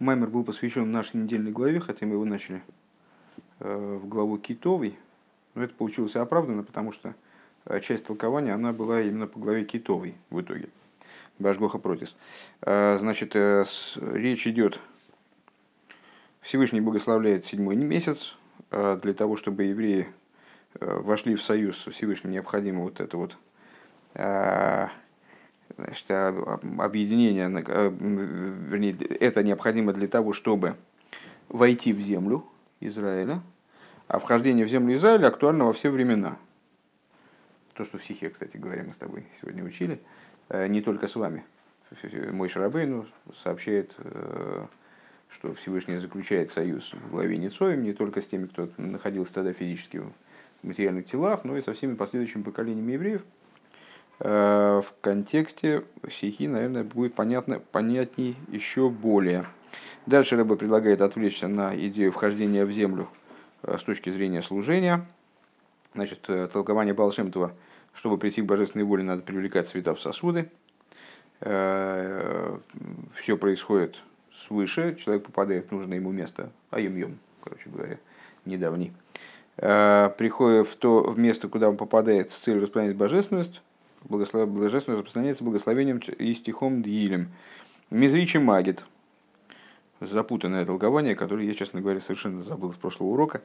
Маймер был посвящен нашей недельной главе, хотя мы его начали в главу Китовой. Но это получилось оправданно, потому что часть толкования она была именно по главе Китовой в итоге. Башгоха протис. Значит, речь идет... Всевышний благословляет седьмой месяц. Для того, чтобы евреи вошли в союз со Всевышним, необходимо вот это вот... Значит, объединение, вернее, это необходимо для того, чтобы войти в землю Израиля. А вхождение в землю Израиля актуально во все времена. То, что в Сихе, кстати говоря, мы с тобой сегодня учили, не только с вами. Моше Рабейну сообщает, что Всевышний заключает союз в главе Ницоим не только с теми, кто находился тогда физически в материальных телах, но и со всеми последующими поколениями евреев. В контексте сихи, наверное, будет понятней еще более. Дальше Ребе предлагает отвлечься на идею вхождения в землю с точки зрения служения. Значит, толкование Баал Шем Това, чтобы прийти к божественной воле, надо привлекать света в сосуды. Все происходит свыше, человек попадает в нужное ему место, айом-йом, короче говоря, недавний. Приходит в место, куда он попадает с целью распространять божественность, божественное распространяется благословением и стихом Дьилем. Мизричи магит. Запутанное толкование, которое я, честно говоря, совершенно забыл с прошлого урока.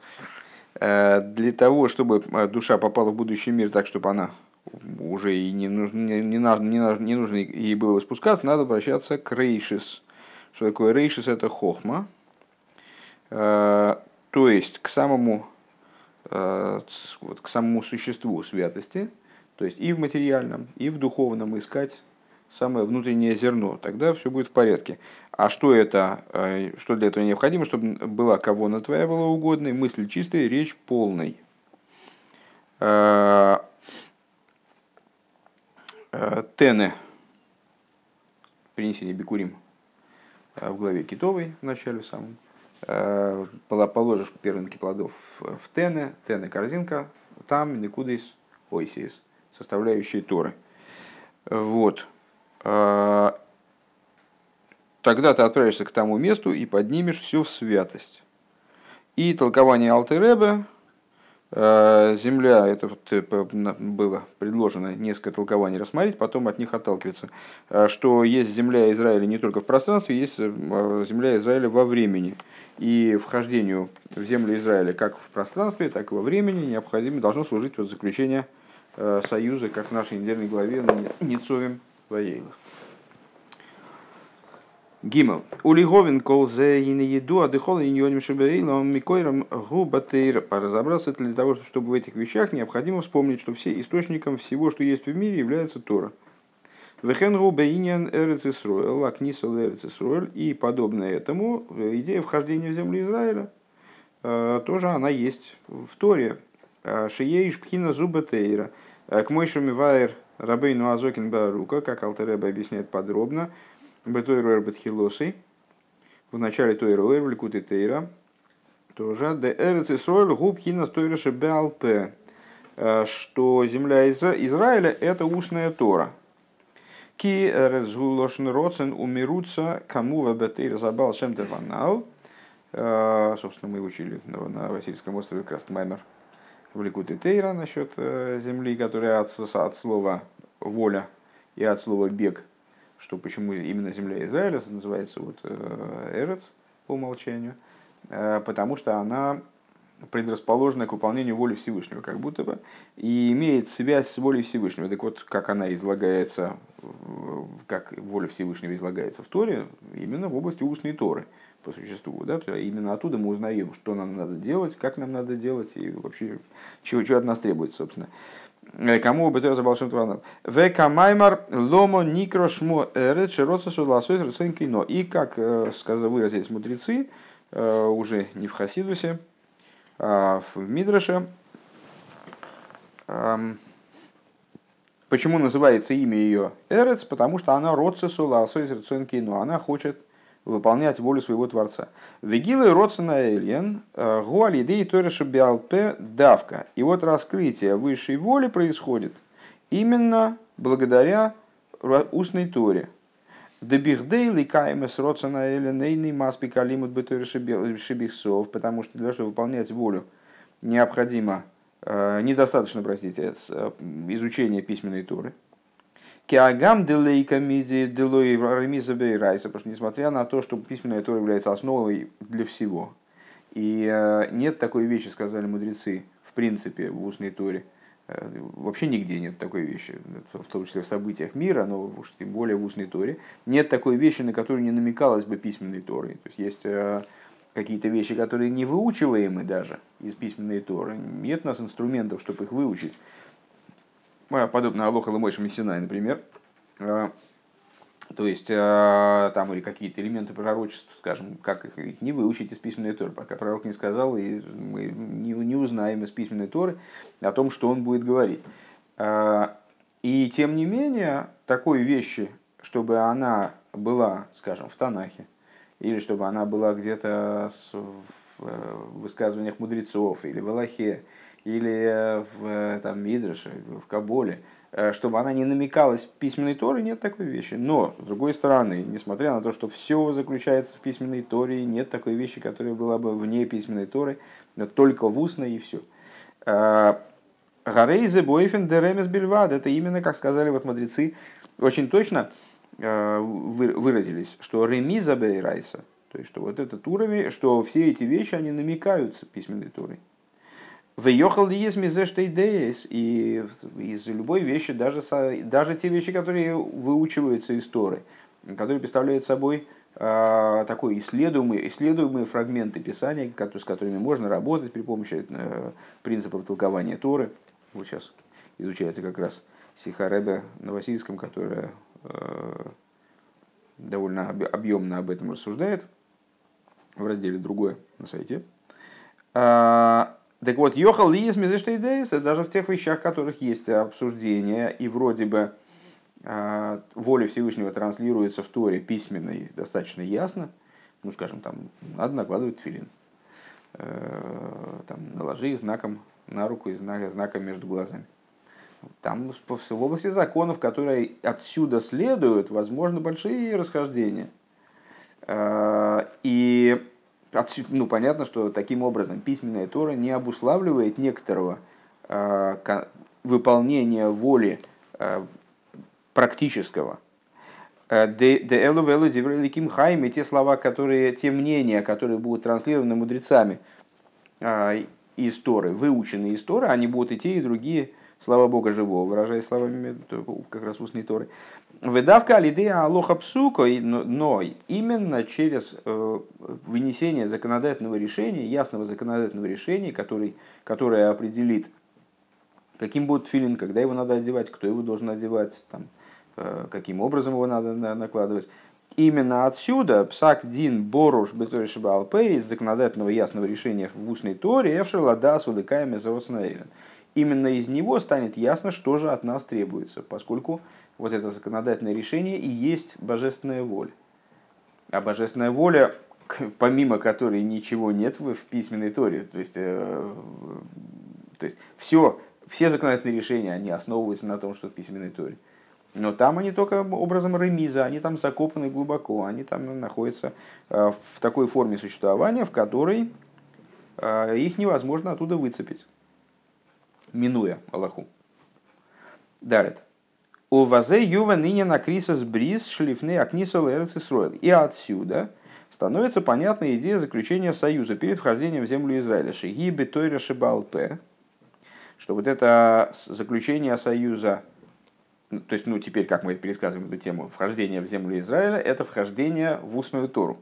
Для того, чтобы душа попала в будущий мир так, чтобы она уже и не нужно ей было спускаться, надо обращаться к рейшис. Что такое рейшис? Это хохма. То есть к самому существу святости. То есть и в материальном, и в духовном искать самое внутреннее зерно. Тогда все будет в порядке. А что для этого необходимо? Чтобы была кавона твоя была угодной, мысль чистой, речь полной. Тене. Принесение бикурим. В главе Китовой, в начале самом. Положишь первенки плодов в тене. Тене корзинка. Там никудейс ойсейс. Составляющие Торы. Вот. Тогда ты отправишься к тому месту и поднимешь все в святость. И толкование Альтер Ребе. Земля, это вот было предложено несколько толкований рассмотреть, потом от них отталкиваться. Что есть земля Израиля не только в пространстве, есть земля Израиля во времени. И вхождению в землю Израиля как в пространстве, так и во времени необходимо должно служить вот заключение союза, как в нашей недельной главе Ницовим Ваейлах. Гимел. Улиговин кол зе и не еду, а дыхол и не оним шебеилом микойром губатейр. Разобраться для того, чтобы в этих вещах необходимо вспомнить, что все источником всего, что есть в мире, является Тора. Вехенгу бейнин эрец Исруэл, акнисел эрец Исруэл. И подобное этому идея вхождения в землю Израиля тоже она есть в Торе. Шиеиш пхина зубатейра. К Моше Вайер Рабейну Азокин Барука, как Альтер Ребе объясняет подробно, Бетойруэр Бетхилосы, в начале Тойруэр, в Ликуте Тейра, тоже, де Эрец Исроэль губ хина стойраше беалпе, что земля Израиля – это устная Тора. Ки эрец гулошн роцен умируца камува бетейра забал шем тефанал. Собственно, мы учили на Васильском острове Крастмаймер. В Ликуте Тейра насчет земли, которая от слова воля и от слова бег, что почему именно земля Израиля называется вот Эрец по умолчанию, потому что она предрасположена к выполнению воли Всевышнего, как будто бы, и имеет связь с волей Всевышнего. Так вот, как она излагается, как воля Всевышнего излагается в Торе, именно в области устной Торы. По существу, да, именно оттуда мы узнаем, что нам надо делать, как нам надо делать и вообще чего от нас требуется, собственно. Кому бы это за большим твоим? Века Маймар ломо никрошмо эрет широца судласой реценкино. И как выразились мудрецы, уже не в Хасидусе, а в Мидраше, почему называется имя ее Эрец? Потому что она роца судласой реценкино, она хочет выполнять волю своего Творца. Вегилы родсена эльен, гуалидей тореша биалпе давка. И вот раскрытие высшей воли происходит именно благодаря устной Торе. Потому что для того, чтобы выполнять волю, недостаточно изучения письменной Торы. Потому что несмотря на то, что письменная Тора является основой для всего, и нет такой вещи, сказали мудрецы, в принципе, в устной Торе, вообще нигде нет такой вещи, в том числе в событиях мира, но уж тем более в устной Торе, нет такой вещи, на которую не намекалось бы письменной Торой. То есть есть какие-то вещи, которые не выучиваемы даже из письменной Торы, нет у нас инструментов, чтобы их выучить. Подобно Алоха Лемойша Миссинай, например, то есть там или какие-то элементы пророчеств, скажем, как их не выучить из письменной Торы, пока пророк не сказал, и мы не узнаем из письменной Торы о том, что он будет говорить. И тем не менее, такой вещи, чтобы она была, скажем, в Танахе, или чтобы она была где-то в высказываниях мудрецов, или в Алахе, или в там, Мидраше, в Каболе, чтобы она не намекалась в письменной Торе, нет такой вещи. Но, с другой стороны, несмотря на то, что все заключается в письменной Торе, нет такой вещи, которая была бы вне письменной Торы, только в устной и все. Гарейзе бойфен де ремес бельвад. Это именно, как сказали вот мудрецы, очень точно выразились, что ремиза бейрайса, то есть что вот этот уровень, что все эти вещи, они намекаются письменной Торой. И из любой вещи, даже те вещи, которые выучиваются из Торы, которые представляют собой такой исследуемые фрагменты Писания, с которыми можно работать при помощи принципов толкования Торы. Вот сейчас изучается как раз Сиха Ребе на Васильевском, которая довольно объемно об этом рассуждает в разделе «Другое» на сайте. Так вот, йохал и есть мизэштейдейса, даже в тех вещах, в которых есть обсуждение, и вроде бы воля Всевышнего транслируется в Торе письменной достаточно ясно. Ну, скажем, там, надо накладывать тфилин. Там, наложи знаком на руку и знаком между глазами. Там в области законов, которые отсюда следуют, возможно, большие расхождения. И... Ну, понятно, что таким образом письменная Тора не обуславливает некоторого выполнения воли практического. Те слова, которые, те мнения, которые будут транслированы мудрецами из Торы, выучены из Торы, они будут и те, и другие слова Бога Живого, выражаясь словами как раз устной Торы. Выдавка алидея алоха псуко, но именно через вынесение законодательного решения, ясного законодательного решения, которое определит, каким будет тфилин, когда его надо одевать, кто его должен одевать, там, каким образом его надо накладывать. Именно отсюда псак дин боруш бетурешеба алпе из законодательного ясного решения в устной Торе эвшеладас вылыкаем из роснаэлен. Именно из него станет ясно, что же от нас требуется, поскольку вот это законодательное решение и есть божественная воля. А божественная воля, помимо которой ничего нет в письменной Торе, то есть все законодательные решения, они основываются на том, что в письменной Торе. Но там они только образом ремиза, они там закопаны глубоко, они там находятся в такой форме существования, в которой их невозможно оттуда выцепить. Минуя Аллаху. Дарит. У вазе юва ныне на крисас бриз шлифны акнисал эрец исроил. И отсюда становится понятна идея заключения союза перед вхождением в землю Израиля. Шиги бетойра шибалпе. Что вот это заключение союза, то есть, ну теперь, как мы пересказываем эту тему, вхождение в землю Израиля, это вхождение в устную Тору.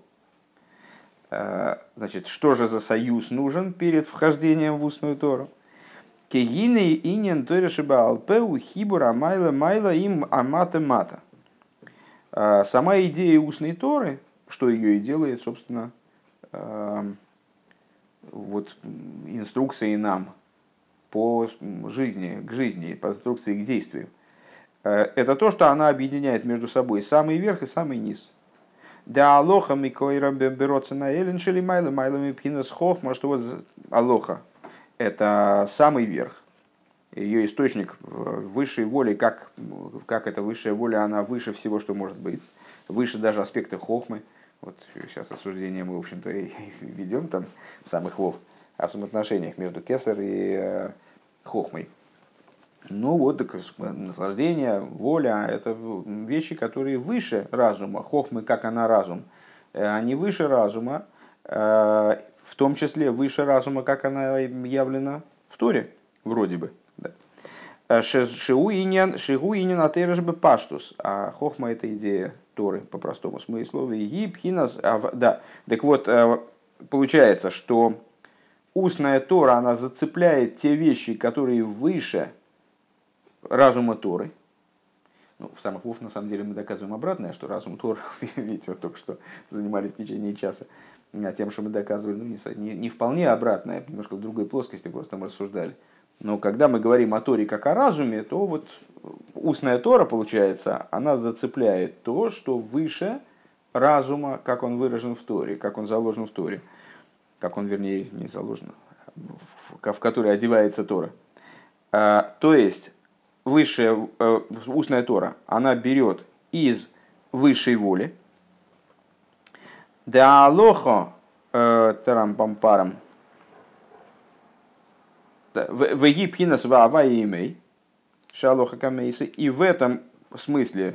Значит, что же за союз нужен перед вхождением в устную Тору? Сама идея устной Торы, что ее и делает, собственно, вот инструкции нам по жизни, к жизни, по инструкции к действию, это то, что она объединяет между собой самый верх и самый низ. Да алоха микойра берется на элен шелимайла, майлами пхинас хохма, что вот алоха. Это самый верх, ее источник высшей воли, как эта высшая воля, она выше всего, что может быть. выше даже аспекта хохмы. Вот сейчас осуждение мы, в общем-то, и ведем там в самых вов, о взаимоотношениях между кесар и хохмой. Ну вот, так, наслаждение, воля – это вещи, которые выше разума. Хохмы, как она разум, они выше разума, в том числе выше разума, как она явлена в Торе, вроде бы. Шигуинин атереш бы паштус, а хохма – это идея Торы по простому смыслу. Да, так вот, получается, что устная Тора, она зацепляет те вещи, которые выше разума Торы. Ну, в самых вов, на самом деле, мы доказываем обратное, что разум Торы, видите, вот только что занимались в течение часа тем, что мы доказывали, ну, не вполне обратное, немножко в другой плоскости просто там рассуждали. Но когда мы говорим о Торе как о разуме, то вот устная Тора, получается, она зацепляет то, что выше разума, как он выражен в Торе, как он заложен в Торе, как он, вернее, не заложен, в который одевается Тора. То есть, высшая, устная Тора, она берет из высшей воли. Да алохо тарам-пам-парам. И в этом смысле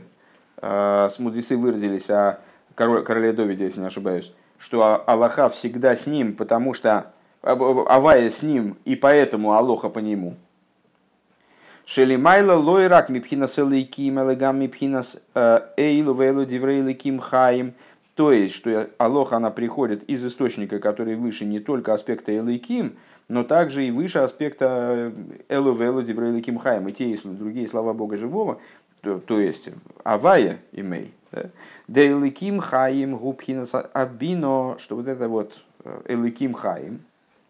мудрецы выразились о короле Давиде, если не ошибаюсь, что Аллаха всегда с ним, потому что Авая с ним, и поэтому Аллаха по нему. Шелимайла лойрак мипхинас элейким, элегам мипхинас эйлу вейлу диврейликим хаим. То есть, что Аллаха, она приходит из источника, который выше не только аспекта элейким, но также и выше аспекта «элу вэлу диврэйлы кимхаем» и те, и другие слова Бога Живого, то есть «авая» и «мэй». «Дэйлы кимхаем губхинас абино», что вот это вот «элы кимхаем»,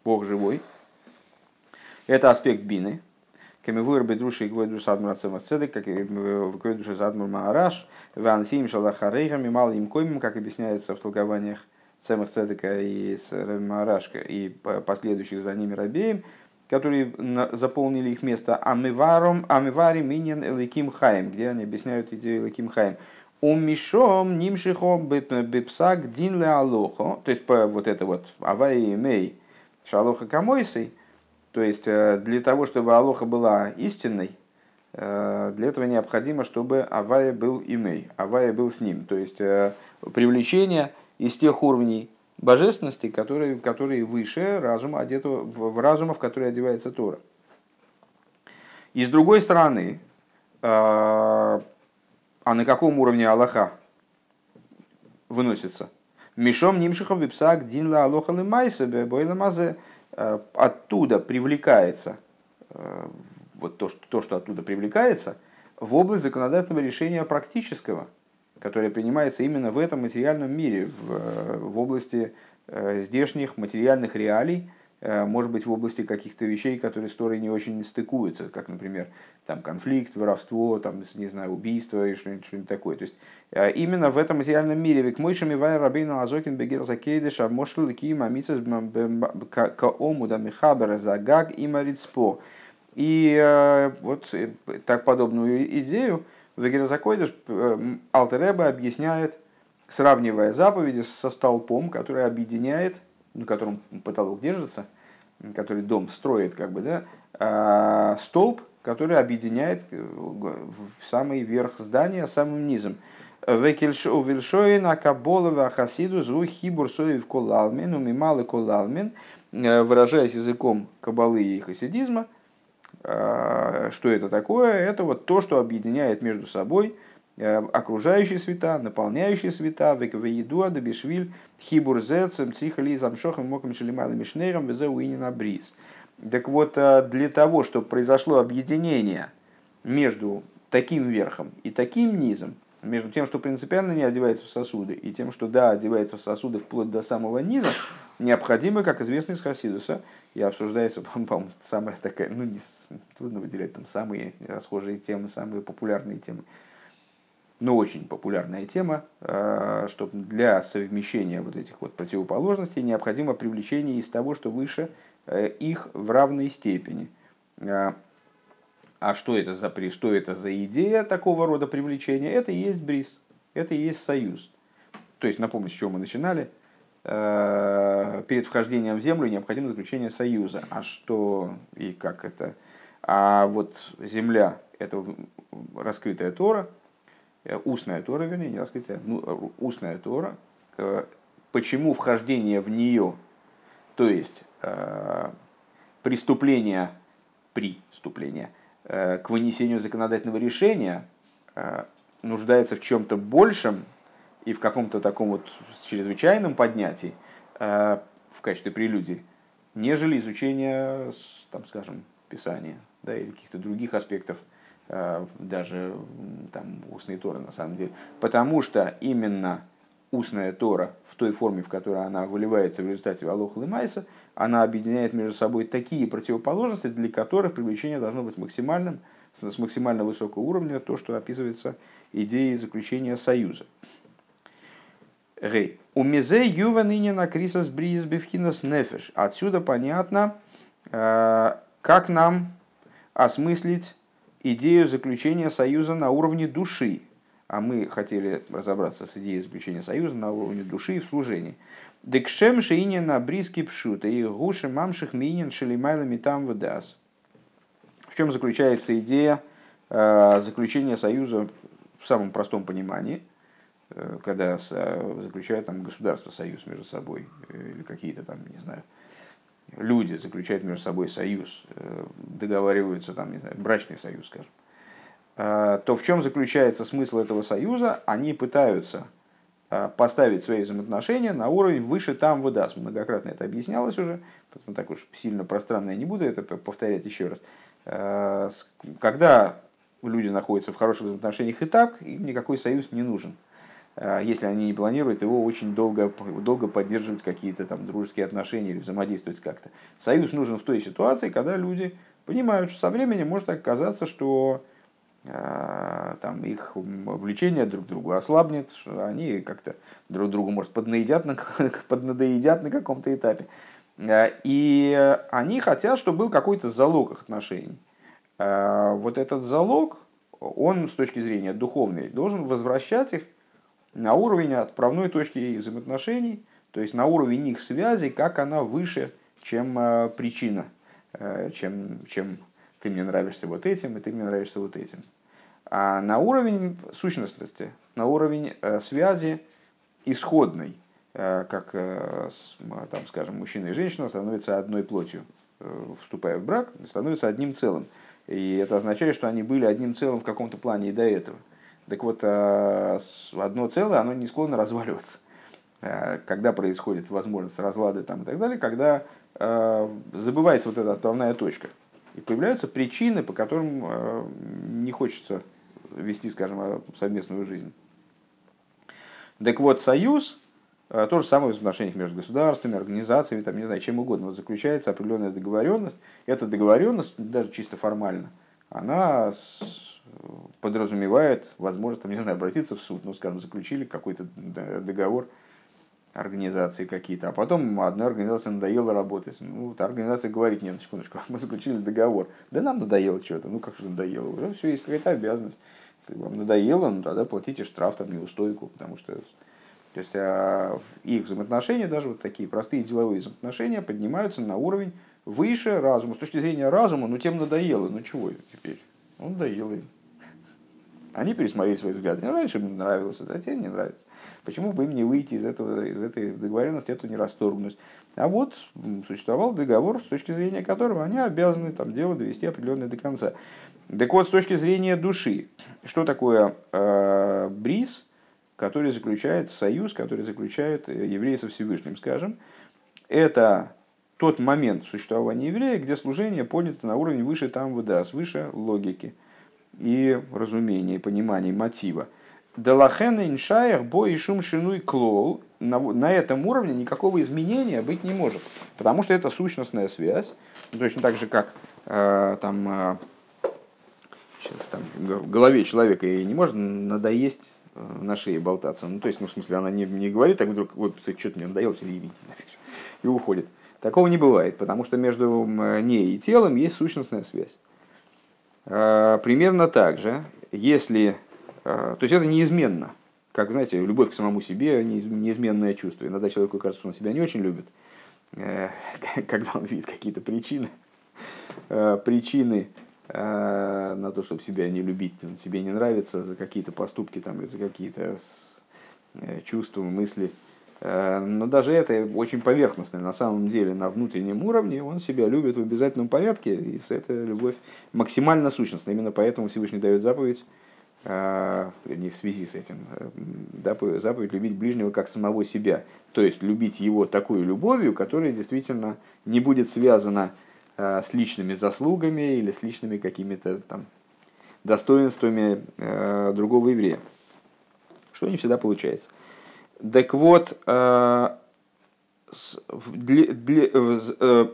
Бог Живой, это аспект бины. «Кэмэвуэр бэдруши и гвэдрус адмур ацэмас цэдэк», как и «гвэдруши адмур маараш», «вэансим шалахарэйхам и малым коймим», как объясняется в толкованиях Цемах Цедека и Раби Маарашка и последующих за ними рабеем, которые заполнили их место амиваром, амиварим иньян элейким хаим, где они объясняют идею элейким хаим. Умишом нимшихом бипсак дин ле алохо, то есть по вот это вот авай и мей шалоха камойсей, то есть для того, чтобы алоха была истинной, для этого необходимо, чтобы авая был и мей, авая был с ним, то есть привлечение из тех уровней божественности, которые выше разума, одетого, разума, в который одевается Тора. И с другой стороны, а на каком уровне Аллаха выносится? Мишом нимшихов випсак дин ла алоха лимайсе бебойла мазе. Оттуда привлекается, вот то, что оттуда привлекается, в область законодательного решения практического, которая принимается именно в этом материальном мире, в области здешних материальных реалий, может быть, в области каких-то вещей, которые с Торой не очень стыкуются, как, например, там, конфликт, воровство, там, не знаю, убийство и что-нибудь такое. То есть именно в этом материальном мире «Викмойшами вай рабейну азокин бегер закейдыш амошл киим амитсес каому да михабер загаг и марицпо». И вот так подобную идею Вегерзакойдыш Алтер Ребе объясняет, сравнивая заповеди со столпом, который объединяет, на котором потолок держится, который дом строит, как бы, да, столб, который объединяет в самый верх здания с самым низом. Векельшовельшоина каболова хасиду зу хибурсоев колалмен, умималы колалмен, выражаясь языком кабалы и хасидизма. Что это такое? Это вот то, что объединяет между собой окружающие света, наполняющие света, веквеедуа, дебешвиль, хибурзецем, цихали, замшохом, моком, шелемалами, шнейром, везеуинина бриз. Так вот, для того, чтобы произошло объединение между таким верхом и таким низом, между тем, что принципиально не одевается в сосуды, и тем, что да, одевается в сосуды вплоть до самого низа, необходимо, как известно из Хасидуса, и обсуждается, по-моему, самая такая, ну, не, трудно выделять там самые расхожие темы, самые популярные темы, но очень популярная тема, что для совмещения вот этих вот противоположностей необходимо привлечение из того, что выше их в равной степени. А что это за идея такого рода привлечения? Это и есть бриз. это и есть союз. То есть, напомню, с чего мы начинали. Перед вхождением в землю необходимо заключение союза. А что и как это? А вот земля – это раскрытая Тора, устная Тора, вернее, не раскрытая, ну, устная Тора. Почему вхождение в нее, то есть приступление к вынесению законодательного решения нуждается в чем-то большем и в каком-то таком вот чрезвычайном поднятии в качестве прелюдии, нежели изучение, там, скажем, Писания, да, или каких-то других аспектов, даже там, устной Торы на самом деле. Потому что именно устная Тора в той форме, в которой она выливается в результате Алоха Лемайса, она объединяет между собой такие противоположности, для которых привлечение должно быть максимальным, с максимально высокого уровня, то, что описывается идеей заключения союза. Отсюда понятно, как нам осмыслить идею заключения союза на уровне души. А мы хотели разобраться с идеей заключения союза на уровне души и в служении. Декшем шиине на бриски пшут, и гуши мамших минин шелимайлами там выдаст. В чем заключается идея заключения союза в самом простом понимании, когда заключают там, государство союз между собой, или какие-то там, не знаю, люди заключают между собой союз, договариваются там, не знаю, брачный союз, скажем. То в чем заключается смысл этого союза? Они пытаются поставить свои взаимоотношения на уровень выше там выдаст. Многократно это объяснялось уже, поэтому так уж сильно пространно я не буду это повторять еще раз. Когда люди находятся в хороших взаимоотношениях и так, им никакой союз не нужен, если они не планируют его очень долго поддерживать какие-то там дружеские отношения или взаимодействовать как-то. Союз нужен в той ситуации, когда люди понимают, что со временем может оказаться, что там их влечение друг к другу ослабнет, они как-то друг другу, может, поднадоедят на каком-то этапе. И они хотят, чтобы был какой-то залог их отношений. Вот этот залог, он с точки зрения духовной должен возвращать их на уровень отправной точки их взаимоотношений, то есть на уровень их связи, как она выше, чем причина, чем ты мне нравишься вот этим, и ты мне нравишься вот этим. А на уровень сущностности, на уровень связи исходной, как, там, скажем, мужчина и женщина становятся одной плотью, вступая в брак, становятся одним целым. И это означает, что они были одним целым в каком-то плане и до этого. Так вот, одно целое, оно не склонно разваливаться. Когда происходит возможность разлада там, и так далее, когда забывается вот эта отправная точка. И появляются причины, по которым не хочется вести, скажем, совместную жизнь. Так вот, союз, то же самое в отношениях между государствами, организациями, там, не знаю, чем угодно. Вот заключается определенная договоренность. Эта договоренность, даже чисто формально, она подразумевает возможность, там, не знаю, обратиться в суд. Ну, скажем, заключили какой-то договор организации какие-то, а потом одна организация надоела работать. Ну, вот организация говорит: нет, секундочку, мы заключили договор. Да нам надоело что-то, ну как же надоело, уже все, есть какая-то обязанность. Если вам надоело, ну тогда платите штраф, там, неустойку, потому что... То есть их взаимоотношения, даже вот такие простые деловые взаимоотношения, поднимаются на уровень выше разума. С точки зрения разума, ну тем надоело, ну чего теперь? Ну надоело им. Они пересмотрели свои взгляды. Раньше им нравилось, а теперь не нравится. Почему бы им не выйти из этой договоренности, эту нерасторгнуть? А вот существовал договор, с точки зрения которого они обязаны там, дело довести определенное до конца. Так вот, с точки зрения души, что такое бриз, который заключает союз, который заключает евреи со Всевышним, скажем? Это тот момент в существовании еврея, где служение поднято на уровень выше там выдаст, выше логики и разумение, и понимание мотива. Далахен иншаях бой и шум шинуй клол. На этом уровне никакого изменения быть не может, потому что это сущностная связь, точно так же, как там, сейчас, там, в голове человека и не может надоесть на шее болтаться. Ну, то есть, ну, в смысле, она не говорит, так вдруг, вот, что-то мне надоело, все, и уходит. Такого не бывает, потому что между ней и телом есть сущностная связь. Примерно так же, если... То есть это неизменно, как, знаете, любовь к самому себе – неизменное чувство. Иногда человеку кажется, что он себя не очень любит, когда он видит какие-то причины на то, чтобы себя не любить, себе не нравится за какие-то поступки, там, за какие-то чувства, мысли. Но даже это очень поверхностно. На самом деле, на внутреннем уровне он себя любит в обязательном порядке. И эта любовь максимально сущностна. Именно поэтому Всевышний дает заповедь, не в связи с этим, заповедь любить ближнего как самого себя. То есть любить его такой любовью, которая действительно не будет связана с личными заслугами или с личными какими-то там достоинствами другого еврея. Что не всегда получается. Так вот,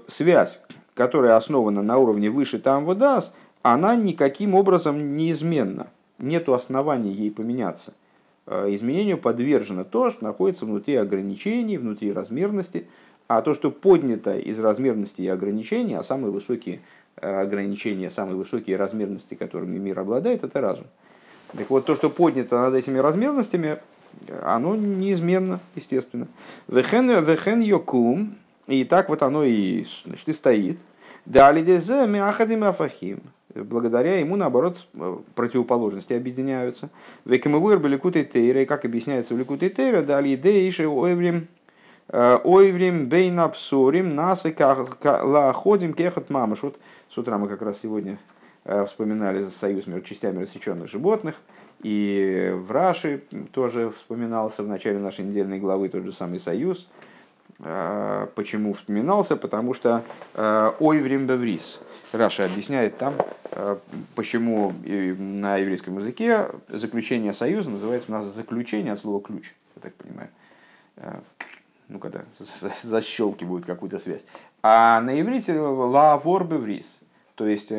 связь, которая основана на уровне выше там водас, она никаким образом неизменна. Нету оснований ей поменяться. Изменению подвержено то, что находится внутри ограничений, внутри размерности. А то, что поднято из размерности и ограничений, а самые высокие ограничения, самые высокие размерности, которыми мир обладает, это разум. Так вот, то, что поднято над этими размерностями, оно неизменно, естественно. Вехен йокум, и так вот оно и, значит, и стоит. Далидезе миахадим афахим. Благодаря ему, наоборот, противоположности объединяются. Векемевуэр бэликут этейра, и как объясняется в ликут этейра, далиде иши ойврим бейнапсорим нас и лаходим кехот мамаш. Вот с утра мы как раз сегодня вспоминали союз между частями рассеченных животных. И в Раши тоже вспоминался в начале нашей недельной главы тот же самый союз. Почему вспоминался? Потому что ойврим беврис. Раша объясняет там, почему на еврейском языке заключение союза называется у нас заключение от слова ключ, я так понимаю. Ну, когда защелкивают какую-то связь. А на иврите лавор беврис, то есть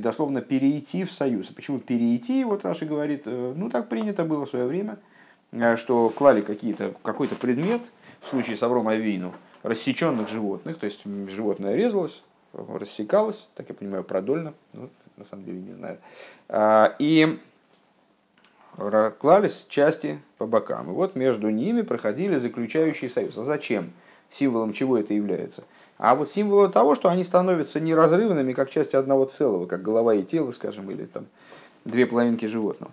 дословно перейти в союз. Почему перейти? Вот Раши говорит, ну так принято было в свое время, что клали какой-то предмет, в случае с Авром Авину, рассеченных животных, то есть животное резалось, рассекалось, так я понимаю, продольно, ну, на самом деле не знаю, и клались части по бокам. И вот между ними проходили заключающий союз. А зачем? Символом чего это является? А вот символом того, что они становятся неразрывными, как части одного целого, как голова и тело, скажем, или там две половинки животного.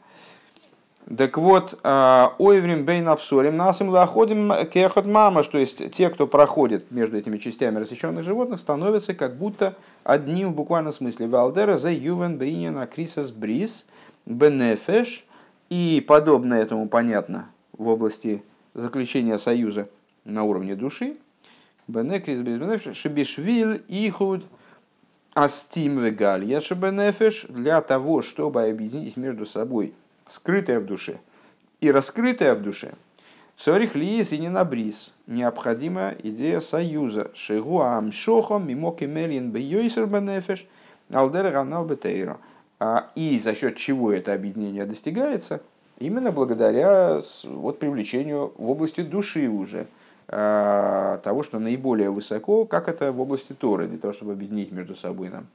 Так вот, ойврим бейн абсорим насим лаходим кехот мамаш, то есть те, кто проходит между этими частями рассеченных животных, становятся как будто одним в буквальном смысле. Валдера за ювен бейнен акрисас брис бенефеш. И подобно этому понятно в области заключения союза на уровне души. Бенекрис бенефеш шебишвиль ихуд астим вегалия шебенефеш, для того, чтобы объединить между собой скрытое в душе и раскрытое в душе. Цорих лиис и ненабрис. Необходима идея союза. Шегуа амшохом мимок имелин бейойсер бенефеш алдер ганал бетейра. И за счет чего это объединение достигается? Именно благодаря вот привлечению в области души уже того, что наиболее высоко, как это в области Торы, для того, чтобы объединить между собой, нам,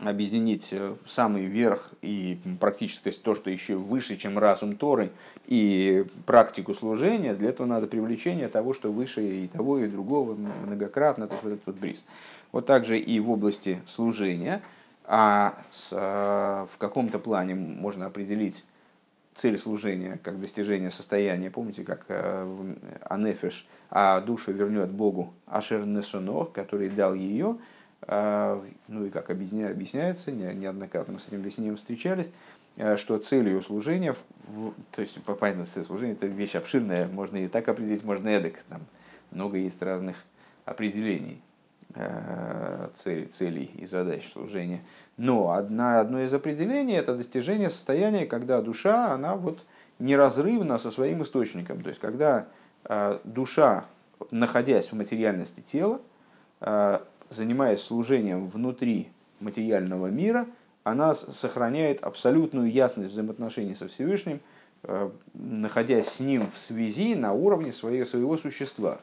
объединить самый верх и практическость, то, что еще выше, чем разум Торы, и практику служения, для этого надо привлечение того, что выше и того, и другого многократно, то есть вот этот вот бриз. Вот так же и в области служения. В каком-то плане можно определить цель служения как достижение состояния. Помните, как анефеш, а душу вернет Богу ашер несуно, который дал ее. Ну и как объясняется, неоднократно мы с этим объяснением встречались, что целью служения, то есть понятно, цель служения — это вещь обширная, можно и так определить, можно и эдак. Там много есть разных определений целей и задач служения. Но одно из определений — это достижение состояния, когда душа, она вот неразрывна со своим источником. То есть, когда душа, находясь в материальности тела, занимаясь служением внутри материального мира, она сохраняет абсолютную ясность взаимоотношений со Всевышним, находясь с Ним в связи на уровне своего существа.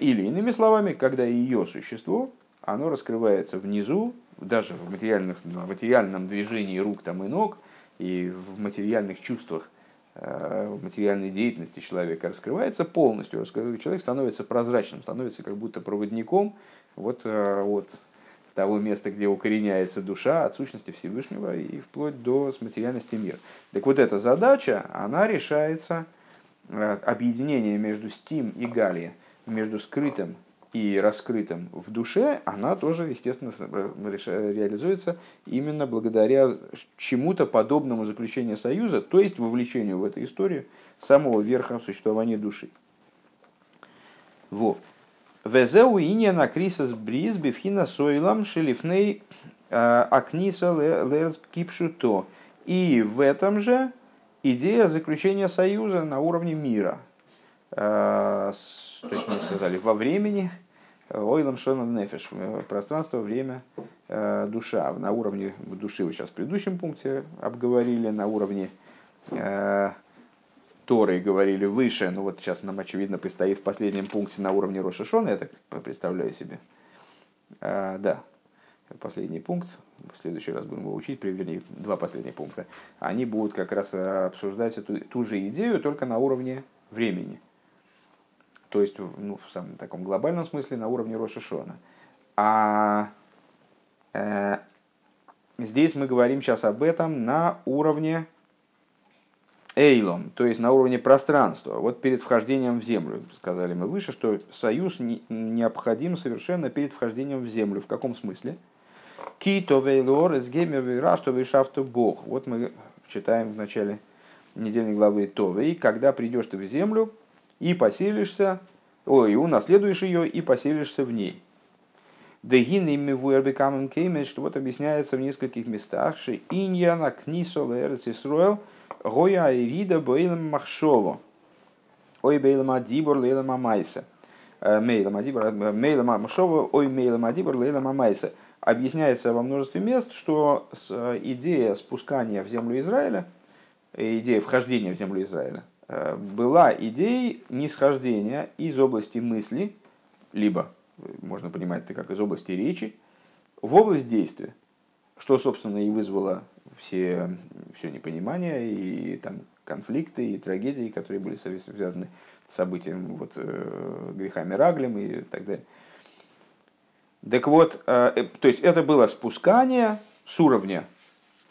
Или, иными словами, когда ее существо, оно раскрывается внизу, даже в материальном движении рук там, и ног, и в материальных чувствах, в материальной деятельности человека раскрывается полностью. Человек становится прозрачным, становится как будто проводником вот от того места, где укореняется душа, от сущности Всевышнего и вплоть до материальности мира. Так вот эта задача, она решается объединение между стим и галия, между скрытым и раскрытым в душе, она тоже, естественно, реализуется именно благодаря чему-то подобному заключению союза, то есть вовлечению в эту историю самого верха существования души. Вов. Везеу иня на крисас бриз бифхина сойлам шелифней акниса лерс кипшуто. И в этом же идея заключения союза на уровне мира. То есть мы сказали, во времени, ойлам шонан нефеш, пространство, время, душа. На уровне души вы сейчас в предыдущем пункте обговорили, на уровне Торы говорили выше, но вот сейчас нам, очевидно, предстоит в последнем пункте на уровне Рош ха-Шана, я так представляю себе. Да, последний пункт, в следующий раз будем его учить, вернее, два последних пункта. Они будут как раз обсуждать эту, ту же идею, только на уровне времени. То есть, ну, в самом таком глобальном смысле, на уровне Рош ха-Шана. А здесь мы говорим сейчас об этом на уровне эйлом, то есть на уровне пространства. Вот перед вхождением в землю. Сказали мы выше, что союз необходим совершенно перед вхождением в землю. В каком смысле? Кито вейлор из гемер вейра, что вейшавто Бог. Вот мы читаем в начале недельной главы Товей. Когда придешь ты в землю, и поселишься, и унаследуешь ее, и поселишься в ней. Вот объясняется в нескольких местах, что иньяна книсо лэрц Исруэл гоя айрида бэйлам махшово. Ой бэйлам адибор лэйлам амайса. Мейлам амшово, ой мейлам адибор лэйлам амайса. Объясняется во множестве мест, что идея спускания в землю Израиля, идея вхождения в землю Израиля, была идеей нисхождения из области мысли, либо, можно понимать это как из области речи, в область действия, что, собственно, и вызвало все непонимание, и там, конфликты, и трагедии, которые были связаны с событием, вот, грехами Раглем и так далее. Так вот, то есть это было спускание с уровня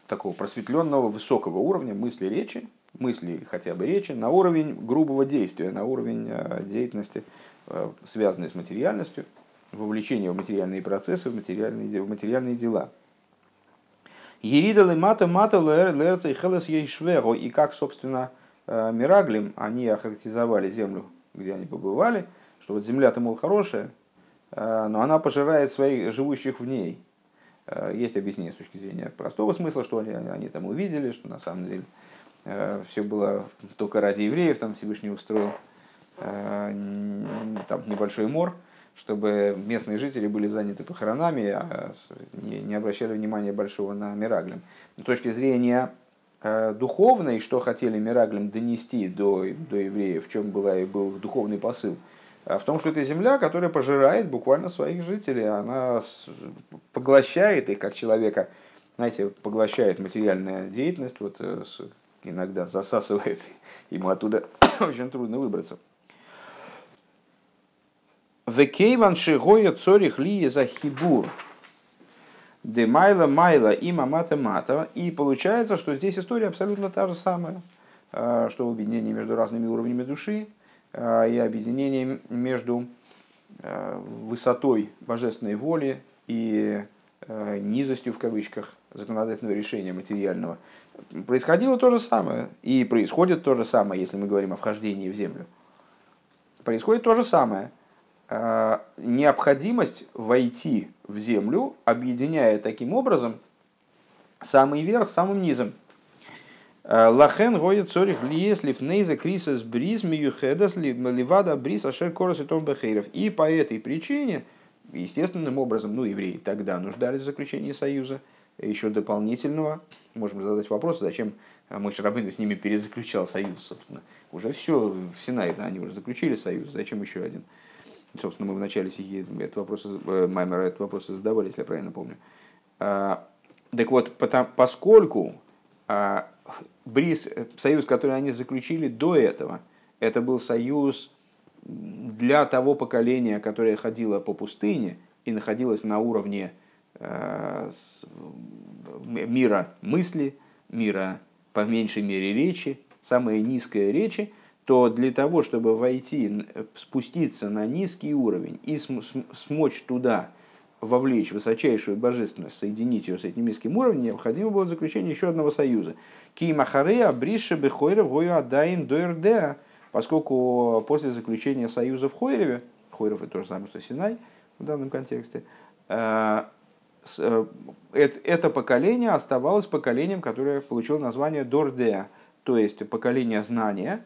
такого просветленного, высокого уровня мысли, речи, мысли хотя бы речи, на уровень грубого действия, на уровень деятельности, связанной с материальностью, вовлечение в материальные процессы, в материальные дела. И как, собственно, Мираглим, они охарактеризовали землю, где они побывали, что вот земля-то, мол, хорошая, но она пожирает своих живущих в ней. Есть объяснение с точки зрения простого смысла, что они там увидели, что на самом деле все было только ради евреев, там Всевышний устроил там небольшой мор, чтобы местные жители были заняты похоронами, а не обращали внимания большого на Мираглим. С точки зрения духовной, что хотели Мираглим донести до евреев, в чем был духовный посыл, в том, что это земля, которая пожирает буквально своих жителей, она поглощает их как человека, знаете, поглощает материальная деятельность, вот иногда засасывает, ему оттуда очень трудно выбраться. Векейван шигоя цорих лие за хибур. Де майла майла и мамата мата. И получается, что здесь история абсолютно та же самая, что объединение между разными уровнями души и объединение между высотой божественной воли и низостью, в кавычках, законодательного решения материального. Происходило то же самое, и происходит то же самое, если мы говорим о вхождении в землю. Происходит то же самое. Необходимость войти в землю, объединяя таким образом самый верх с самым низом. Лахен гоет цорих лиес лифнейза крисас бриз миюхедас ливада бриз ашер корос и том бехейров. И по этой причине, естественным образом, ну, евреи тогда нуждались в заключении союза, еще дополнительного. Можем задать вопрос, зачем Моше Рабейну с ними перезаключал союз, собственно. Уже все, в Синае они уже заключили союз, зачем еще один? Собственно, мы в начале этот вопрос задавали, если я правильно помню. Так вот, поскольку Брис, союз, который они заключили до этого, это был союз для того поколения, которое ходило по пустыне и находилось на уровне мира мысли, мира по меньшей мере речи, самой низкой речи, то для того, чтобы войти, спуститься на низкий уровень и смочь туда вовлечь высочайшую божественность, соединить ее с этим низким уровнем, необходимо было заключение еще одного союза. Поскольку после заключения союза в Хойреве, Хойрев это то же самое, что Синай в данном контексте, это поколение оставалось поколением, которое получило название Дордеа, то есть поколение знания,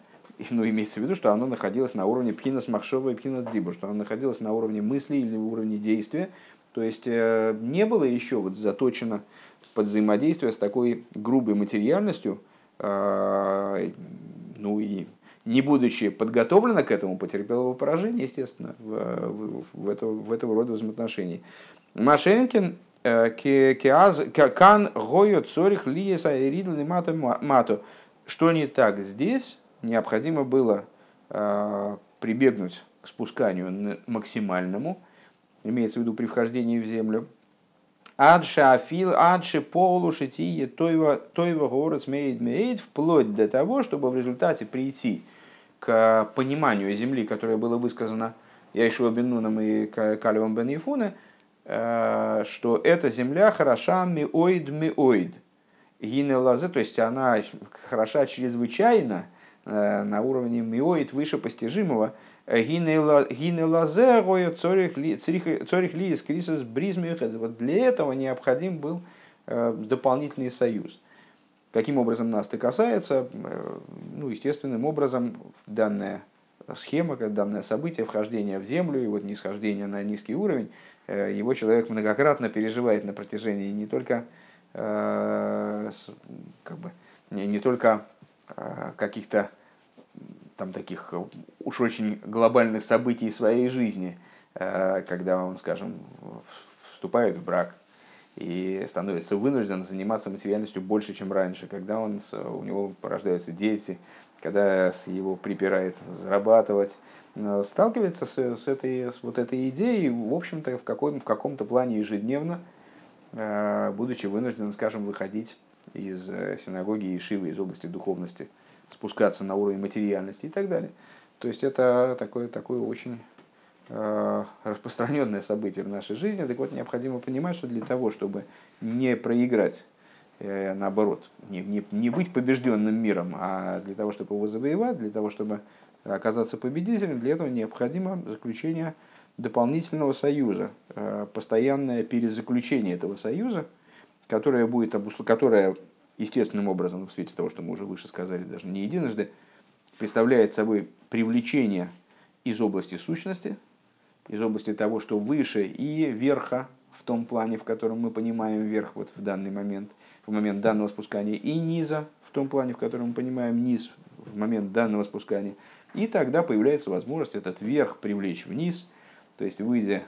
но имеется в виду, что оно находилось на уровне Пхинас Махшова и Пхинас Дибур, что оно находилось на уровне мысли или уровне действия, то есть не было еще вот заточено под взаимодействие с такой грубой материальностью, ну и не будучи подготовлено к этому, потерпело его поражение, естественно, в этого рода взаимоотношений. Машенкин, кан гойо цорих лиеса эридли мато. Что не так здесь? Необходимо было прибегнуть к спусканию максимальному, имеется в виду при вхождении в землю. Вплоть до того, чтобы в результате прийти к пониманию земли, которое было высказано Яйшуа бен Нуном и Калевом бен Ефуне, что эта земля хороша миоид. То есть она хороша чрезвычайно, на уровне миоид выше постижимого. Вот для этого необходим был дополнительный союз. Каким образом нас это касается? Ну, естественным образом, данная схема, данное событие, вхождение в землю и вот нисхождение на низкий уровень, его человек многократно переживает на протяжении не только, как бы, не только каких-то там таких уж очень глобальных событий своей жизни, когда он, скажем, вступает в брак и становится вынужден заниматься материальностью больше, чем раньше, когда у него порождаются дети, когда его припирает зарабатывать, сталкивается с этой идеей, в общем-то, в каком-то плане ежедневно, будучи вынужден, скажем, выходить из синагоги и Ешивы, из области духовности, спускаться на уровень материальности и так далее. То есть это такое очень распространенное событие в нашей жизни. Так вот, необходимо понимать, что для того, чтобы не проиграть, наоборот, не быть побежденным миром, а для того, чтобы его завоевать, для того, чтобы оказаться победителем, для этого необходимо заключение дополнительного союза, постоянное перезаключение этого союза, которое естественным образом, в свете того, что мы уже выше сказали, даже не единожды, представляет собой привлечение из области сущности, из области того, что выше, и верха, в том плане, в котором мы понимаем верх вот в данный момент, в момент данного спускания, и низа, в том плане, в котором мы понимаем низ, в момент данного спускания. И тогда появляется возможность этот верх привлечь вниз, то есть, выйдя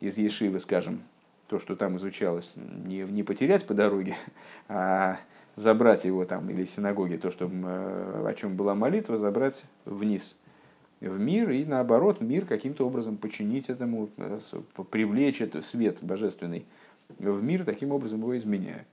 из Ешивы, скажем, то, что там изучалось, не потерять по дороге, а забрать его там, или из синагоги, то, что, о чем была молитва, забрать вниз в мир, и наоборот, мир каким-то образом подчинить этому, привлечь этот свет божественный в мир, таким образом его изменяя.